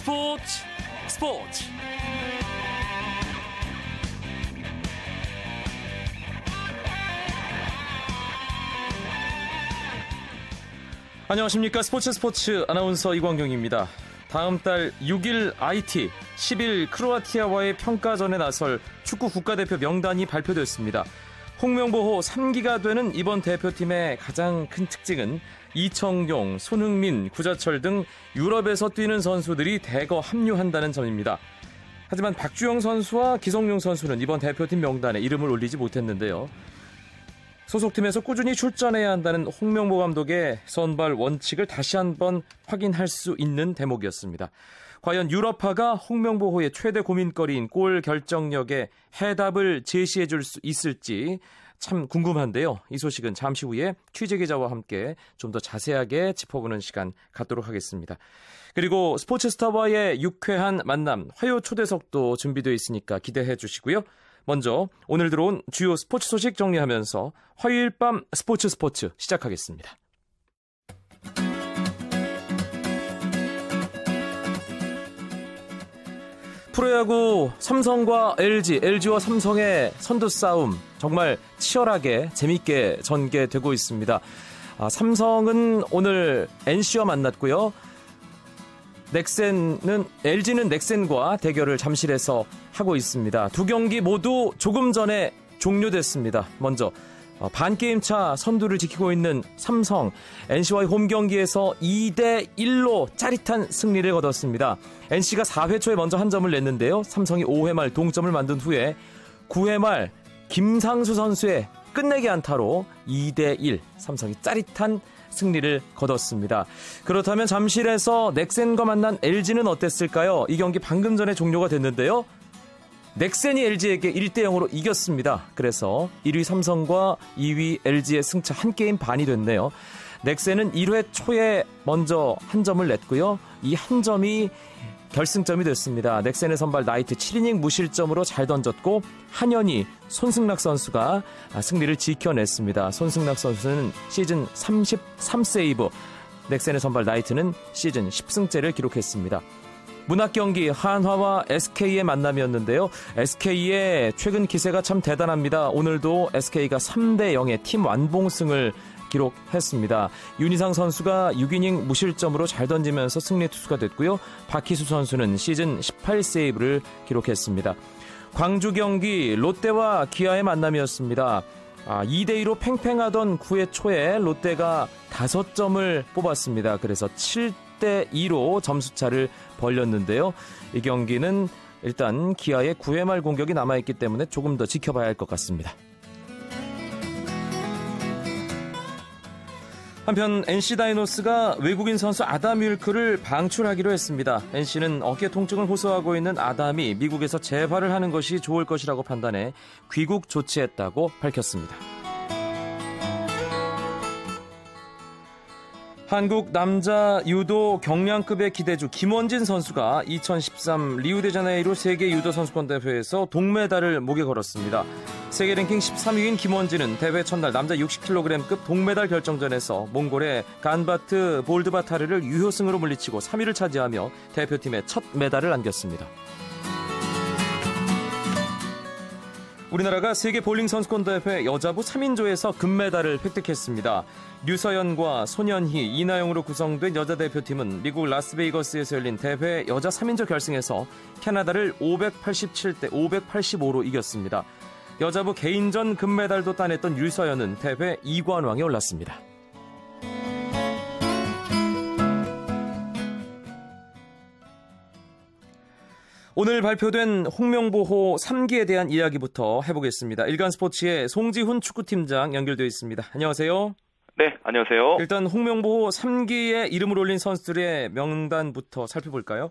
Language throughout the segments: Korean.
스포츠. 안녕하십니까. 스포츠 아나운서 이광경입니다. 다음 달 6일 IT, 10일 크로아티아와의 평가전에 나설 축구 국가대표 명단이 발표됐습니다. 홍명보호 3기가 되는 이번 대표팀의 가장 큰 특징은 이청용, 손흥민, 구자철 등 유럽에서 뛰는 선수들이 대거 합류한다는 점입니다. 하지만 박주영 선수와 기성용 선수는 이번 대표팀 명단에 이름을 올리지 못했는데요. 소속팀에서 꾸준히 출전해야 한다는 홍명보 감독의 선발 원칙을 다시 한번 확인할 수 있는 대목이었습니다. 과연 유럽파가 홍명보호의 최대 고민거리인 골 결정력에 해답을 제시해 줄 수 있을지 참 궁금한데요. 이 소식은 잠시 후에 취재기자와 함께 좀 더 자세하게 짚어보는 시간 갖도록 하겠습니다. 그리고 스포츠스타와의 유쾌한 만남, 화요 초대석도 준비되어 있으니까 기대해 주시고요. 먼저 오늘 들어온 주요 스포츠 소식 정리하면서 화요일 밤 스포츠 시작하겠습니다. 프로야구 삼성과 LG, LG와 삼성의 선두 싸움 정말 치열하게 재밌게 전개되고 있습니다. 삼성은 오늘 NC와 만났고요. LG는 넥센과 대결을 잠실에서 하고 있습니다. 두 경기 모두 조금 전에 종료됐습니다. 먼저 반게임차 선두를 지키고 있는 삼성, NC와의 홈경기에서 2-1로 짜릿한 승리를 거뒀습니다. NC가 4회 초에 먼저 한 점을 냈는데요. 삼성이 5회 말 동점을 만든 후에 9회 말 김상수 선수의 끝내기 안타로 2-1, 삼성이 짜릿한 승리를 거뒀습니다. 그렇다면 잠실에서 넥센과 만난 LG는 어땠을까요? 이 경기 방금 전에 종료가 됐는데요. 넥센이 LG에게 1-0으로 이겼습니다. 그래서 1위 삼성과 2위 LG의 승차 1게임 반이 됐네요. 넥센은 1회 초에 먼저 한 점을 냈고요. 이 한 점이 결승점이 됐습니다. 넥센의 선발 나이트 7이닝 무실점으로 잘 던졌고 한현희, 손승락 선수가 승리를 지켜냈습니다. 손승락 선수는 시즌 33세이브, 넥센의 선발 나이트는 시즌 10승째를 기록했습니다. 문학경기 한화와 SK의 만남이었는데요. SK의 최근 기세가 참 대단합니다. 오늘도 SK가 3-0의 팀 완봉승을 기록했습니다. 윤희상 선수가 6이닝 무실점으로 잘 던지면서 승리 투수가 됐고요. 박희수 선수는 시즌 18세이브를 기록했습니다. 광주 경기 롯데와 기아의 만남이었습니다. 2-2로 팽팽하던 9회 초에 롯데가 5점을 뽑았습니다. 그래서 7-2로 점수차를 벌렸는데요. 이 경기는 일단 기아의 9회 말 공격이 남아있기 때문에 조금 더 지켜봐야 할 것 같습니다. 한편 NC 다이노스가 외국인 선수 아담 윌크를 방출하기로 했습니다. NC는 어깨 통증을 호소하고 있는 아담이 미국에서 재활을 하는 것이 좋을 것이라고 판단해 귀국 조치했다고 밝혔습니다. 한국 남자 유도 경량급의 기대주 김원진 선수가 2013 리우데자네이루 세계 유도 선수권 대회에서 동메달을 목에 걸었습니다. 세계 랭킹 13위인 김원진은 대회 첫날 남자 60kg급 동메달 결정전에서 몽골의 간바트 볼드바타르를 유효승으로 물리치고 3위를 차지하며 대표팀의 첫 메달을 안겼습니다. 우리나라가 세계 볼링 선수권 대회 여자부 3인조에서 금메달을 획득했습니다. 류서연과 손현희, 이나영으로 구성된 여자 대표팀은 미국 라스베이거스에서 열린 대회 여자 3인조 결승에서 캐나다를 587-585로 이겼습니다. 여자부 개인전 금메달도 따냈던 류서연은 대회 2관왕에 올랐습니다. 오늘 발표된 홍명보호 3기에 대한 이야기부터 해보겠습니다. 일간스포츠의 송지훈 축구팀장 연결되어 있습니다. 안녕하세요. 네, 안녕하세요. 일단 홍명보호 3기에 이름을 올린 선수들의 명단부터 살펴볼까요?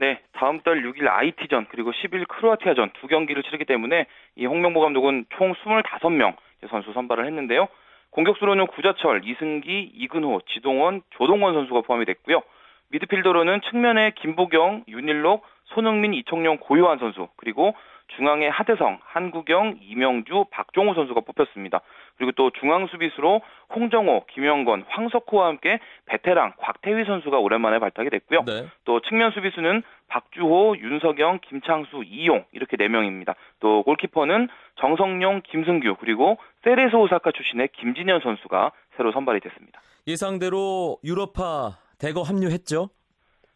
네, 다음 달 6일 IT전 그리고 10일 크로아티아전 두 경기를 치르기 때문에 이 홍명보 감독은 총 25명 선수 선발을 했는데요. 공격수로는 구자철, 이승기, 이근호, 지동원, 조동원 선수가 포함이 됐고요. 미드필더로는 측면에 김보경, 윤일록, 손흥민, 이청용, 고요한 선수, 그리고 중앙에 하대성, 한국영, 이명주, 박종호 선수가 뽑혔습니다. 그리고 또 중앙 수비수로 홍정호, 김영권, 황석호와 함께 베테랑 곽태휘 선수가 오랜만에 발탁이 됐고요. 네. 또 측면 수비수는 박주호, 윤석영, 김창수, 이용 이렇게 4명입니다. 또 골키퍼는 정성룡, 김승규 그리고 세레스 오사카 출신의 김진현 선수가 새로 선발이 됐습니다. 예상대로 유럽파 대거 합류했죠?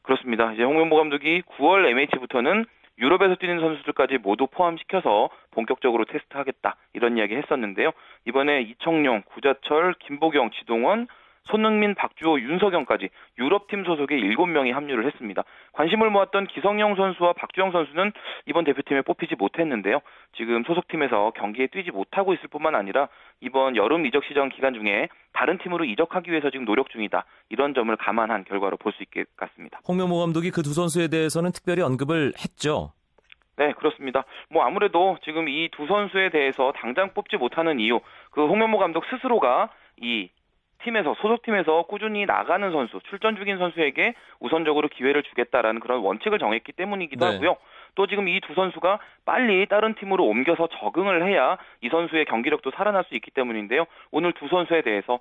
그렇습니다. 이제 홍명보 감독이 9월 MH부터는 유럽에서 뛰는 선수들까지 모두 포함시켜서 본격적으로 테스트하겠다 이런 이야기 했었는데요. 이번에 이청용, 구자철, 김보경, 지동원, 손흥민, 박주호, 윤석영까지 유럽팀 소속의 7명이 합류를 했습니다. 관심을 모았던 기성용 선수와 박주영 선수는 이번 대표팀에 뽑히지 못했는데요. 지금 소속팀에서 경기에 뛰지 못하고 있을 뿐만 아니라 이번 여름 이적 시장 기간 중에 다른 팀으로 이적하기 위해서 지금 노력 중이다. 이런 점을 감안한 결과로 볼 수 있을 것 같습니다. 홍명보 감독이 그 두 선수에 대해서는 특별히 언급을 했죠? 네, 그렇습니다. 아무래도 지금 이 두 선수에 대해서 당장 뽑지 못하는 이유, 그 홍명보 감독 스스로가 이 팀에서 소속팀에서 꾸준히 나가는 선수, 출전 중인 선수에게 우선적으로 기회를 주겠다라는 그런 원칙을 정했기 때문이기도 네. 하고요. 또 지금 이 두 선수가 빨리 다른 팀으로 옮겨서 적응을 해야 이 선수의 경기력도 살아날 수 있기 때문인데요. 오늘 두 선수에 대해서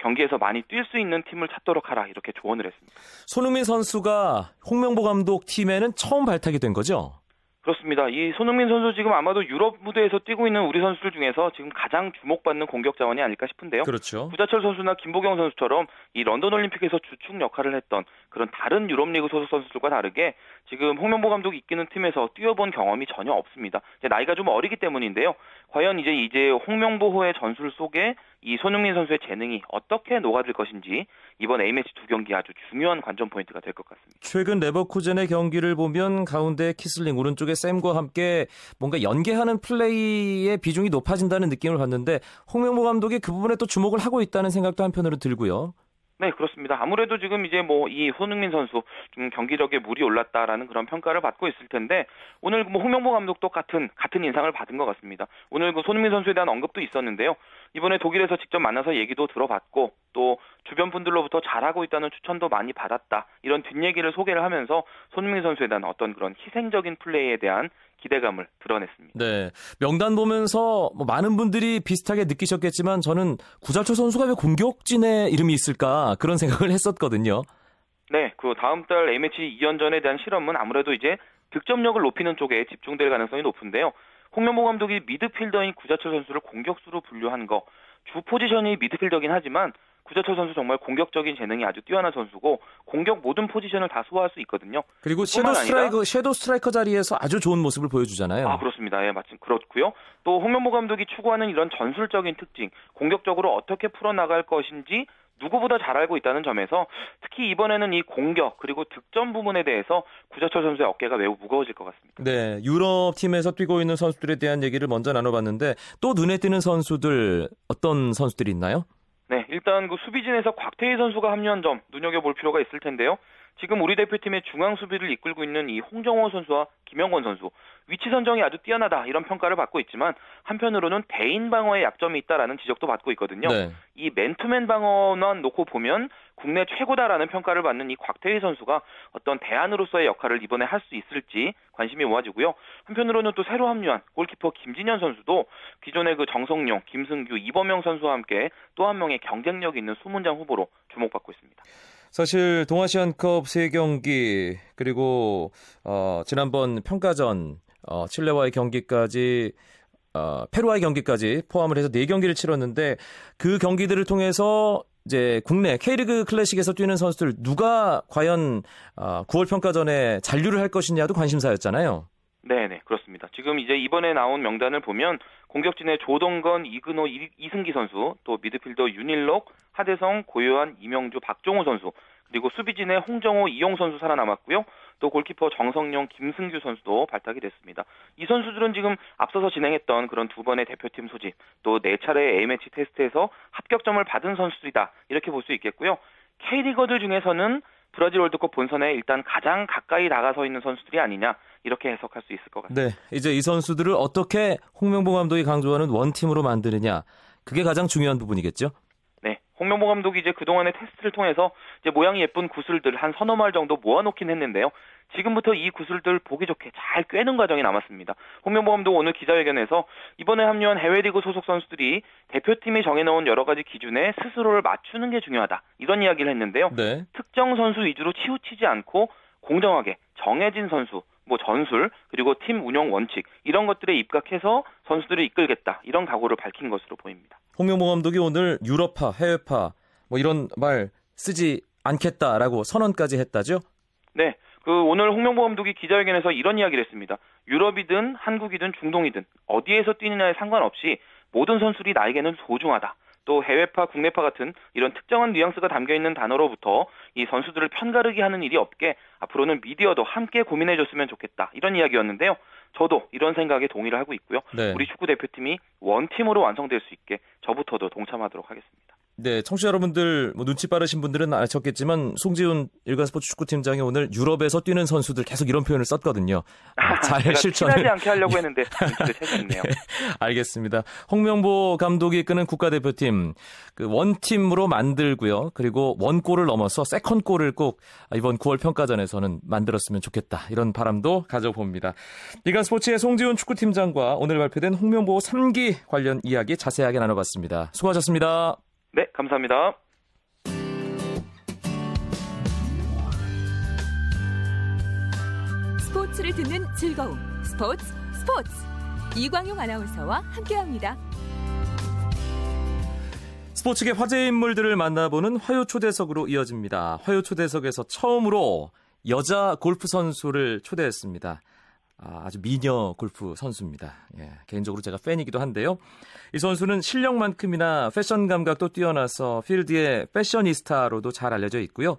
경기에서 많이 뛸 수 있는 팀을 찾도록 하라 이렇게 조언을 했습니다. 손흥민 선수가 홍명보 감독 팀에는 처음 발탁이 된 거죠? 그렇습니다. 이 손흥민 선수 지금 아마도 유럽 무대에서 뛰고 있는 우리 선수들 중에서 지금 가장 주목받는 공격 자원이 아닐까 싶은데요. 그렇죠. 구자철 선수나 김보경 선수처럼 이 런던 올림픽에서 주축 역할을 했던 그런 다른 유럽 리그 소속 선수들과 다르게 지금 홍명보 감독이 이끄는 팀에서 뛰어본 경험이 전혀 없습니다. 이제 나이가 좀 어리기 때문인데요. 과연 이제 홍명보호의 전술 속에 이 손흥민 선수의 재능이 어떻게 녹아들 것인지 이번 A매치 2경기 아주 중요한 관전 포인트가 될 것 같습니다. 최근 레버쿠젠의 경기를 보면 가운데 키슬링 오른쪽에 샘과 함께 뭔가 연계하는 플레이의 비중이 높아진다는 느낌을 받는데 홍명보 감독이 그 부분에 또 주목을 하고 있다는 생각도 한편으로 들고요. 네, 그렇습니다. 아무래도 지금 이제 이 손흥민 선수 좀 경기력에 물이 올랐다라는 그런 평가를 받고 있을 텐데 오늘 홍명보 감독도 같은 인상을 받은 것 같습니다. 오늘 그 손흥민 선수에 대한 언급도 있었는데요. 이번에 독일에서 직접 만나서 얘기도 들어봤고 또 주변 분들로부터 잘하고 있다는 추천도 많이 받았다. 이런 뒷얘기를 소개를 하면서 손흥민 선수에 대한 어떤 그런 희생적인 플레이에 대한 기대감을 드러냈습니다. 네, 명단 보면서 많은 분들이 비슷하게 느끼셨겠지만 저는 구자철 선수가 왜 공격진의 이름이 있을까 그런 생각을 했었거든요. 네, 그 다음 달 A매치 2연전에 대한 실험은 아무래도 이제 득점력을 높이는 쪽에 집중될 가능성이 높은데요. 홍명보 감독이 미드필더인 구자철 선수를 공격수로 분류한 거, 주 포지션이 미드필더긴 하지만 구자철 선수 정말 공격적인 재능이 아주 뛰어난 선수고 공격 모든 포지션을 다 소화할 수 있거든요. 그리고 섀도우 스트라이커 자리에서 아주 좋은 모습을 보여주잖아요. 아, 그렇습니다. 예, 마침 그렇고요. 또 홍명보 감독이 추구하는 이런 전술적인 특징, 공격적으로 어떻게 풀어나갈 것인지 누구보다 잘 알고 있다는 점에서 특히 이번에는 이 공격 그리고 득점 부분에 대해서 구자철 선수의 어깨가 매우 무거워질 것 같습니다. 네, 유럽 팀에서 뛰고 있는 선수들에 대한 얘기를 먼저 나눠봤는데 또 눈에 띄는 선수들 어떤 선수들이 있나요? 네, 일단 그 수비진에서 곽태휘 선수가 합류한 점 눈여겨볼 필요가 있을 텐데요. 지금 우리 대표팀의 중앙 수비를 이끌고 있는 이 홍정호 선수와 김영권 선수 위치 선정이 아주 뛰어나다 이런 평가를 받고 있지만 한편으로는 대인 방어에 약점이 있다라는 지적도 받고 있거든요. 네. 이 맨투맨 방어만 놓고 보면 국내 최고다라는 평가를 받는 이 곽태휘 선수가 어떤 대안으로서의 역할을 이번에 할 수 있을지 관심이 모아지고요. 한편으로는 또 새로 합류한 골키퍼 김진현 선수도 기존의 그 정성룡, 김승규, 이범영 선수와 함께 또 한 명의 경쟁력 있는 수문장 후보로 주목받고 있습니다. 사실 동아시안컵 3경기 그리고 지난번 평가전 칠레와의 경기까지 페루와의 경기까지 포함을 해서 4경기를 치렀는데 그 경기들을 통해서 이제 국내 K리그 클래식에서 뛰는 선수들 누가 과연 9월 평가전에 잔류를 할 것이냐도 관심사였잖아요. 네네, 그렇습니다. 지금 이제 이번에 나온 명단을 보면 공격진의 조동건, 이근호, 이승기 선수, 또 미드필더 윤일록, 하대성, 고요한, 이명주, 박종호 선수, 그리고 수비진의 홍정호, 이용 선수 살아남았고요. 또 골키퍼 정성룡, 김승규 선수도 발탁이 됐습니다. 이 선수들은 지금 앞서서 진행했던 그런 2번의 대표팀 소집, 또 4차례의 A매치 테스트에서 합격점을 받은 선수들이다. 이렇게 볼 수 있겠고요. K리거들 중에서는 브라질 월드컵 본선에 일단 가장 가까이 나가서 있는 선수들이 아니냐 이렇게 해석할 수 있을 것 같습니다. 네, 이제 이 선수들을 어떻게 홍명보 감독이 강조하는 원팀으로 만드느냐 그게 가장 중요한 부분이겠죠? 네, 홍명보 감독이 이제 그동안의 테스트를 통해서 이제 모양이 예쁜 구슬들 한 서너 마을 정도 모아놓긴 했는데요. 지금부터 이 구슬들 보기 좋게 잘 꿰는 과정이 남았습니다. 홍명보 감독 오늘 기자회견에서 이번에 합류한 해외리그 소속 선수들이 대표팀이 정해놓은 여러 가지 기준에 스스로를 맞추는 게 중요하다. 이런 이야기를 했는데요. 네. 특정 선수 위주로 치우치지 않고 공정하게 정해진 선수, 전술, 그리고 팀 운영 원칙 이런 것들에 입각해서 선수들을 이끌겠다. 이런 각오를 밝힌 것으로 보입니다. 홍명보 감독이 오늘 유럽파, 해외파 이런 말 쓰지 않겠다라고 선언까지 했다죠? 네. 오늘 홍명보 감독이 기자회견에서 이런 이야기를 했습니다. 유럽이든 한국이든 중동이든 어디에서 뛰느냐에 상관없이 모든 선수들이 나에게는 소중하다. 또 해외파, 국내파 같은 이런 특정한 뉘앙스가 담겨있는 단어로부터 이 선수들을 편가르기 하는 일이 없게 앞으로는 미디어도 함께 고민해줬으면 좋겠다. 이런 이야기였는데요. 저도 이런 생각에 동의를 하고 있고요. 네. 우리 축구대표팀이 원팀으로 완성될 수 있게 저부터도 동참하도록 하겠습니다. 네, 청취자 여러분들 눈치 빠르신 분들은 아셨겠지만 송지훈 일간스포츠 축구팀장이 오늘 유럽에서 뛰는 선수들 계속 이런 표현을 썼거든요. 잘 실천을 하지 않게 하려고 했는데 실패했네요. 네, 알겠습니다. 홍명보 감독이 이끄는 국가대표팀 원팀으로 만들고요. 그리고 원골을 넘어서 세컨골을 꼭 이번 9월 평가전에서는 만들었으면 좋겠다. 이런 바람도 가져봅니다. 일간스포츠의 송지훈 축구팀장과 오늘 발표된 홍명보 3기 관련 이야기 자세하게 나눠봤습니다. 수고하셨습니다. 네, 감사합니다. 스포츠를 듣는 즐거움. 스포츠. 이광용 아나운서와 함께합니다. 스포츠계 화제 인물들을 만나보는 화요초대석으로 이어집니다. 화요초대석에서 처음으로 여자 골프 선수를 초대했습니다. 아주 미녀 골프 선수입니다. 예, 개인적으로 제가 팬이기도 한데요. 이 선수는 실력만큼이나 패션 감각도 뛰어나서 필드의 패셔니스타로도 잘 알려져 있고요.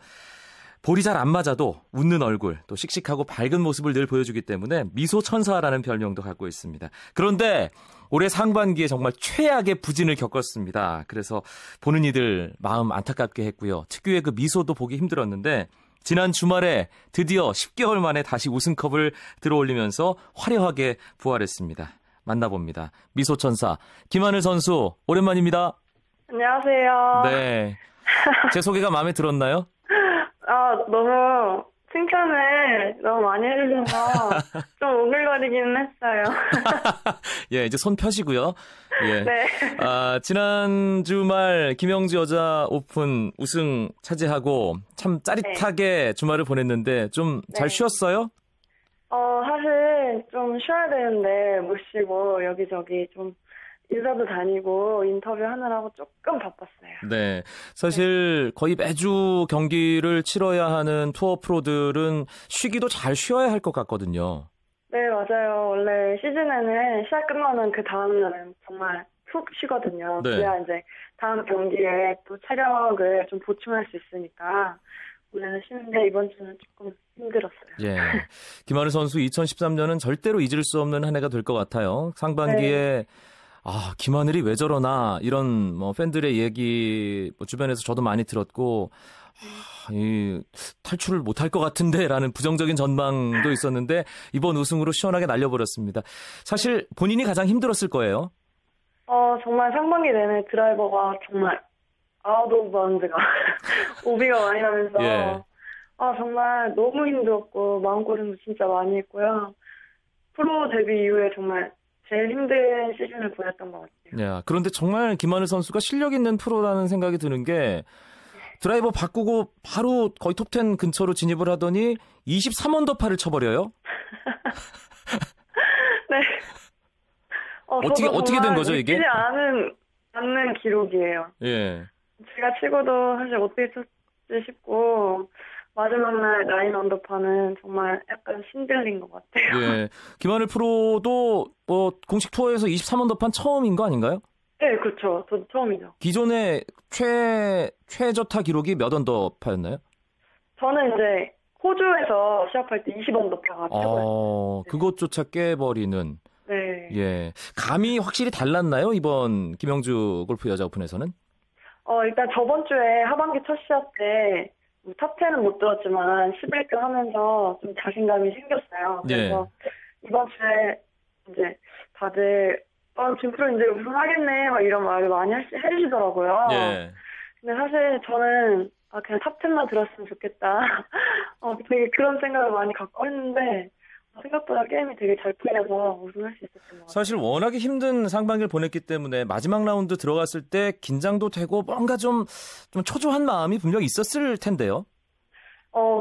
볼이 잘 안 맞아도 웃는 얼굴, 또 씩씩하고 밝은 모습을 늘 보여주기 때문에 미소 천사라는 별명도 갖고 있습니다. 그런데 올해 상반기에 정말 최악의 부진을 겪었습니다. 그래서 보는 이들 마음 안타깝게 했고요. 특유의 그 미소도 보기 힘들었는데 지난 주말에 드디어 10개월 만에 다시 우승컵을 들어올리면서 화려하게 부활했습니다. 만나봅니다. 미소천사 김하늘 선수 오랜만입니다. 안녕하세요. 네, 제 소개가 마음에 들었나요? 너무 칭찬을 너무 많이 해주셔서 좀 오글거리기는 했어요. 예, 이제 손 펴시고요. 예. 네. 지난 주말 김영주 여자 오픈 우승 차지하고 참 짜릿하게 네. 주말을 보냈는데 좀 잘 네. 쉬었어요? 사실 좀 쉬어야 되는데 못 쉬고 여기저기 좀 일사도 다니고 인터뷰하느라고 조금 바빴어요. 네, 사실 거의 매주 경기를 치러야 하는 투어 프로들은 쉬기도 잘 쉬어야 할 것 같거든요. 네, 맞아요. 원래 시즌에는 시합 끝나면 그 다음 날은 정말 푹 쉬거든요. 네. 그래야 이제 다음 경기에 또 체력을 좀 보충할 수 있으니까 원래는 쉬는데 이번 주는 조금 힘들었어요. 예, 김하늘 선수 2013년은 절대로 잊을 수 없는 한 해가 될 것 같아요. 상반기에 네. 김하늘이 왜 저러나 이런 팬들의 얘기 주변에서 저도 많이 들었고 탈출을 못할 것 같은데라는 부정적인 전망도 있었는데 이번 우승으로 시원하게 날려버렸습니다. 사실 본인이 가장 힘들었을 거예요. 정말 상반기 내내 드라이버가 정말 아웃 오브 바운드가 오비가 많이 나면서 예. 정말 너무 힘들었고 마음고생도 진짜 많이 했고요. 프로 데뷔 이후에 정말 제일 힘든 시즌을 보냈던 것 같아요. 야, 그런데 정말 김하늘 선수가 실력 있는 프로라는 생각이 드는 게 드라이버 바꾸고 바로 거의 톱10 근처로 진입을 하더니 23원 더파를 쳐버려요? 네. 어떻게 된 거죠 이게? 믿지 않는 기록이에요. 예. 제가 치고도 사실 어떻게 쳤지 싶고 마지막 날 9언더파는 정말 약간 흔들린 것 같아요. 예, 김하늘 프로도 공식 투어에서 23언더파는 처음인 거 아닌가요? 네, 그렇죠. 저도 처음이죠. 기존의 최저타 기록이 몇 언더파였나요? 저는 이제 호주에서 시합할 때 20언더파가 최고였어요. 그것조차 깨버리는. 네. 예, 감이 확실히 달랐나요? 이번 김영주 골프 여자 오픈에서는? 일단 저번 주에 하반기 첫 시합 때 탑10은 못 들었지만 11등 하면서 좀 자신감이 생겼어요. 그래서 예. 이번 주에 이제 다들 김프로 이제 우승하겠네 이런 말을 많이 해주시더라고요. 예. 근데 사실 저는 그냥 탑10만 들었으면 좋겠다. 되게 그런 생각을 많이 갖고 했는데 생각보다 게임이 되게 잘 풀려서 우승할 수 있었던 것 같아요. 사실 워낙에 힘든 상반기를 보냈기 때문에 마지막 라운드 들어갔을 때 긴장도 되고 뭔가 좀 초조한 마음이 분명히 있었을 텐데요.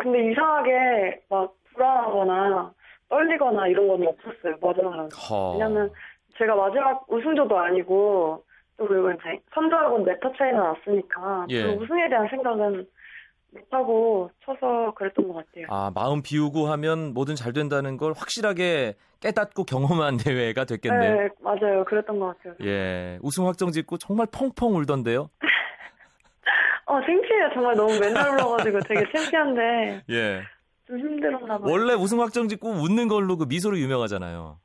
근데 이상하게 막 불안하거나 떨리거나 이런 건 없었어요. 마지막 라운드. 왜냐면 제가 마지막 우승조도 아니고 또 그리고 이제 선두하고는 메타 차이가 났으니까 예. 우승에 대한 생각은 못하고 쳐서 그랬던 것 같아요. 마음 비우고 하면 뭐든 잘 된다는 걸 확실하게 깨닫고 경험한 대회가 됐겠네요. 네, 맞아요. 그랬던 것 같아요. 예, 우승 확정 짓고 정말 펑펑 울던데요. 창피해요. 정말 너무 맨날 울어가지고 되게 창피한데 예. 좀 힘들었나 봐요. 원래 우승 확정 짓고 웃는 걸로 그 미소로 유명하잖아요.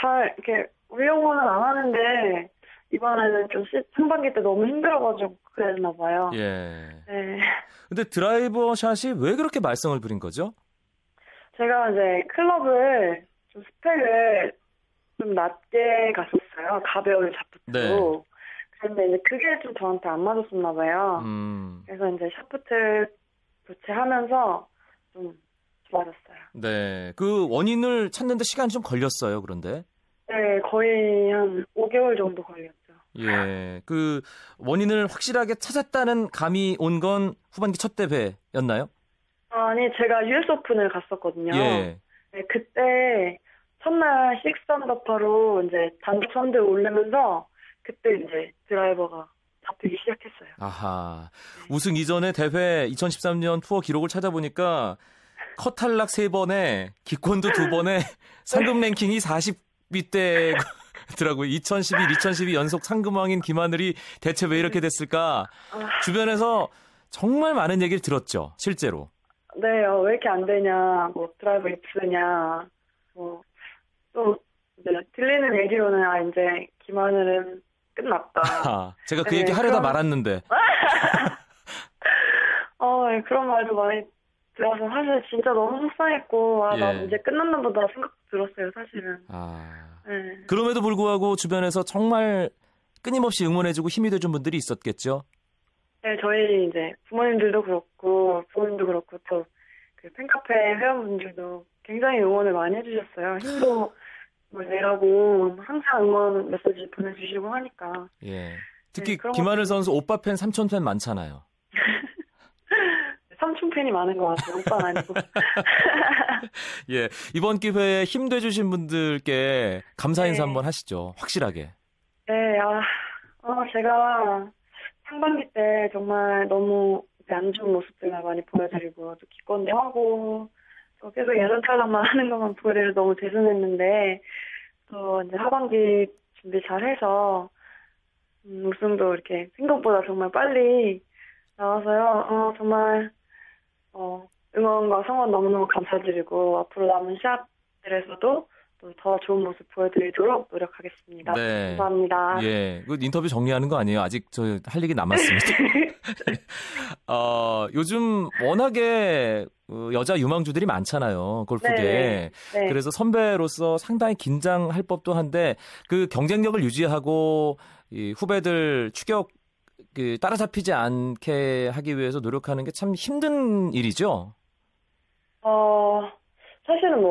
잘 이렇게 울려고는 안 하는데 이번에는 좀 상반기 때 너무 힘들어가지고 그랬나 봐요. 예. 네. 근데 드라이버 샷이 왜 그렇게 말썽을 부린 거죠? 제가 이제 클럽을 좀 스펙을 좀 낮게 갔었어요. 가벼운 샤프트로. 네. 근데 이제 그게 좀 저한테 안 맞았었나 봐요. 그래서 이제 샤프트 교체하면서 좀 좋아졌어요. 네. 그 원인을 찾는데 시간이 좀 걸렸어요. 그런데. 네, 거의 한 5개월 정도 걸렸죠. 예, 그 원인을 확실하게 찾았다는 감이 온 건 후반기 첫 대회였나요? 아니, 제가 US 오픈을 갔었거든요. 예. 네, 그때 첫날 6언더파로 이제 단독 3대 올리면서 그때 이제 드라이버가 잡히기 시작했어요. 아하, 네. 우승 이전에 대회 2013년 투어 기록을 찾아보니까 컷 탈락 3번에 기권도 2번에 상금 랭킹이 40위 때 더라고요. 2012 연속 상금왕인 김하늘이 대체 왜 이렇게 됐을까? 주변에서 정말 많은 얘기를 들었죠. 실제로. 네, 왜 이렇게 안 되냐, 드라이브 입수냐, 또 들리는 얘기로는 이제 김하늘은 끝났다. 제가 그 얘기 하려다 말았는데. 그런 말도 많이 들어서 사실 진짜 너무 속상했고 나 이제 끝났나 보다 생각도 들었어요, 사실은. 네. 그럼에도 불구하고 주변에서 정말 끊임없이 응원해주고 힘이 돼준 분들이 있었겠죠? 네, 저희 이제 부모님들도 그렇고, 부모님도 그렇고, 또 그 팬카페 회원분들도 굉장히 응원을 많이 해주셨어요. 힘도 내라고 항상 응원 메시지 보내주시고 하니까. 예. 특히 네, 김하늘 선수 오빠 팬, 삼촌 팬 많잖아요. 삼촌 팬이 많은 것 같아요. 오빠는 아니고. 예, 이번 기회에 힘내주신 분들께 감사 인사 한번 하시죠. 확실하게. 네, 제가 상반기 때 정말 너무 안 좋은 모습들을 많이 보여드리고 또 기권도 하고 또 계속 예선 탈락만 하는 것만 보여드려서 너무 죄송했는데 또 이제 하반기 준비 잘해서 우승도 이렇게 생각보다 정말 빨리 나와서요. 정말. 응원과 성원 너무너무 감사드리고 앞으로 남은 시합들에서도 또 더 좋은 모습 보여드리도록 노력하겠습니다. 네. 감사합니다. 예, 그 인터뷰 정리하는 거 아니에요? 아직 저 할 얘기 남았습니다. 요즘 워낙에 여자 유망주들이 많잖아요. 골프계. 네. 그래서 선배로서 상당히 긴장할 법도 한데 그 경쟁력을 유지하고 이 후배들 추격 그 따라잡히지 않게 하기 위해서 노력하는 게 참 힘든 일이죠. 사실은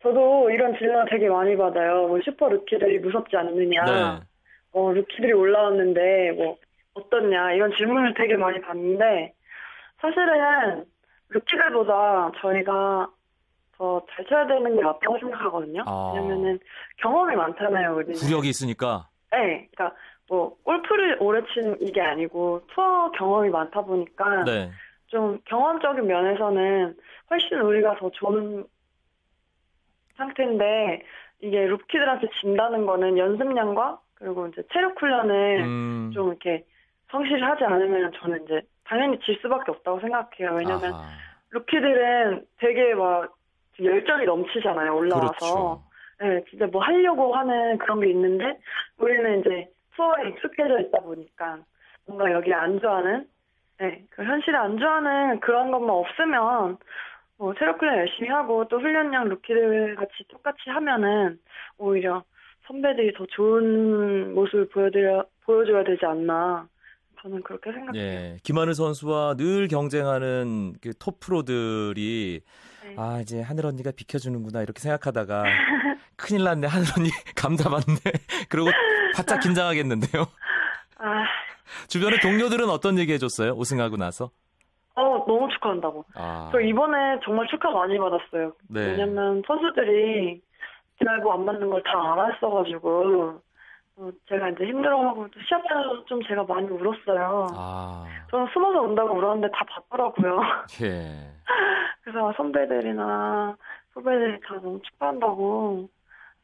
저도 이런 질문을 되게 많이 받아요. 슈퍼 루키들이 무섭지 않느냐, 네. 루키들이 올라왔는데 어떻냐 이런 질문을 되게 많이 받는데 사실은 루키들보다 저희가 더 잘 쳐야 되는 게 맞다고 생각하거든요. 왜냐면은 경험이 많잖아요, 우리는. 구력이 있으니까. 네, 그러니까. 골프를 오래 친 이게 아니고 투어 경험이 많다 보니까 네. 좀 경험적인 면에서는 훨씬 우리가 더 좋은 상태인데 이게 루키들한테 진다는 거는 연습량과 그리고 이제 체력 훈련을 좀 이렇게 성실하지 않으면 저는 이제 당연히 질 수밖에 없다고 생각해요. 왜냐면 루키들은 되게 열정이 넘치잖아요. 올라와서. 그렇죠. 네, 진짜 하려고 하는 그런 게 있는데 우리는 이제 투어에 익숙해져 있다 보니까 뭔가 여기에 안주하는 그 현실에 안주하는 그런 것만 없으면 체력 훈련 열심히 하고 또 훈련량 루키들 같이 똑같이 하면은 오히려 선배들이 더 좋은 모습을 보여줘야 되지 않나 저는 그렇게 생각해요. 예, 김하늘 선수와 늘 경쟁하는 그 톱 프로들이 네. 아 이제 하늘 언니가 비켜주는구나 이렇게 생각하다가 큰일 났네 하늘 언니 감담한데 그러고 바짝 긴장하겠는데요. 아 주변의 동료들은 어떤 얘기 해줬어요? 우승하고 나서? 너무 축하한다고. 저 이번에 정말 축하 많이 받았어요. 네. 왜냐면 선수들이 드라이브 안 받는 걸 다 알았어가지고 제가 이제 힘들어하고 또 시합장에서 좀 제가 많이 울었어요. 저는 숨어서 운다고 울었는데 다 봤더라고요. 예. 그래서 선배들이나 후배들이 다 너무 축하한다고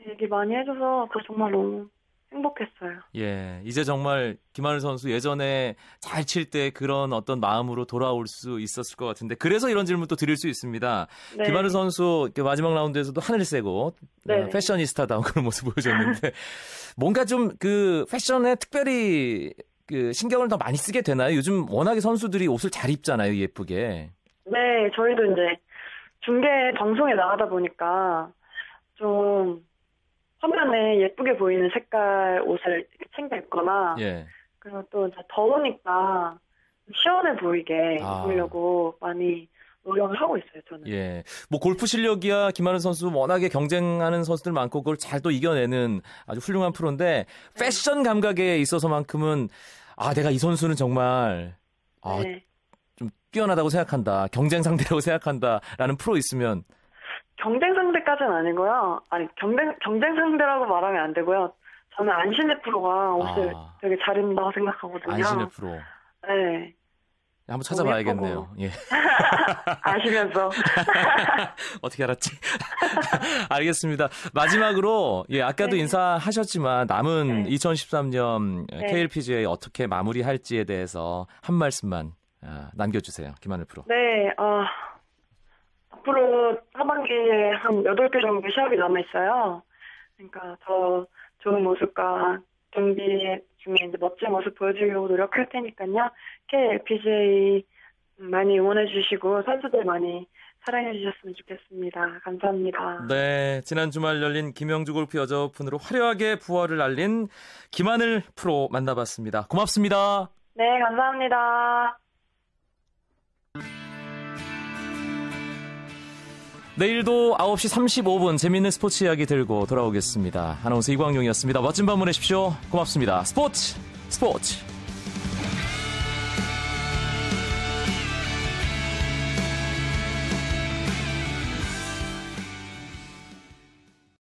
얘기 많이 해줘서 저 정말 너무 행복했어요. 예, 이제 정말 김하늘 선수 예전에 잘 칠 때 그런 어떤 마음으로 돌아올 수 있었을 것 같은데 그래서 이런 질문도 드릴 수 있습니다. 네. 김하늘 선수 마지막 라운드에서도 하늘 세고 네. 패셔니스타다운 그런 모습 보여줬는데 뭔가 좀 그 패션에 특별히 그 신경을 더 많이 쓰게 되나요? 요즘 워낙에 선수들이 옷을 잘 입잖아요, 예쁘게. 네, 저희도 이제 중계 방송에 나가다 보니까 좀 화면에 예쁘게 보이는 색깔 옷을 챙겨 입거나 예. 그리고 또 더우니까 시원해 보이게 입으려고 많이 노력을 하고 있어요. 저는. 예, 뭐 골프 실력이야 김하늘 선수 워낙에 경쟁하는 선수들 많고 그걸 잘 또 이겨내는 아주 훌륭한 프로인데 네. 패션 감각에 있어서만큼은 내가 이 선수는 정말 네. 좀 뛰어나다고 생각한다. 경쟁 상대라고 생각한다라는 프로 있으면 경쟁 상대까지는 아니고요. 경쟁 상대라고 말하면 안 되고요. 저는 안신의 프로가 옷을 되게 잘 입는다고 생각하거든요. 안신의 프로. 네. 한번 찾아봐야겠네요. 예. 아시면서. 어떻게 알았지? 알겠습니다. 마지막으로 아까도 네. 인사하셨지만 남은 네. 2013년 네. KLPGA 어떻게 마무리할지에 대해서 한 말씀만 남겨주세요. 김하늘 프로. 네. 앞으로 하반기에 한 8개 정도 시합이 남아있어요. 그러니까 더 좋은 모습과 경기 중에 이제 멋진 모습 보여주려고 노력할 테니까요. KLPGA 많이 응원해주시고 선수들 많이 사랑해주셨으면 좋겠습니다. 감사합니다. 네, 지난 주말 열린 김영주 골프 여자 오픈으로 화려하게 부활을 날린 김하늘 프로 만나봤습니다. 고맙습니다. 네, 감사합니다. 내일도 9시 35분 재미있는 스포츠 이야기 들고 돌아오겠습니다. 아나운서 이광용이었습니다. 멋진 밤 보내십시오. 고맙습니다. 스포츠!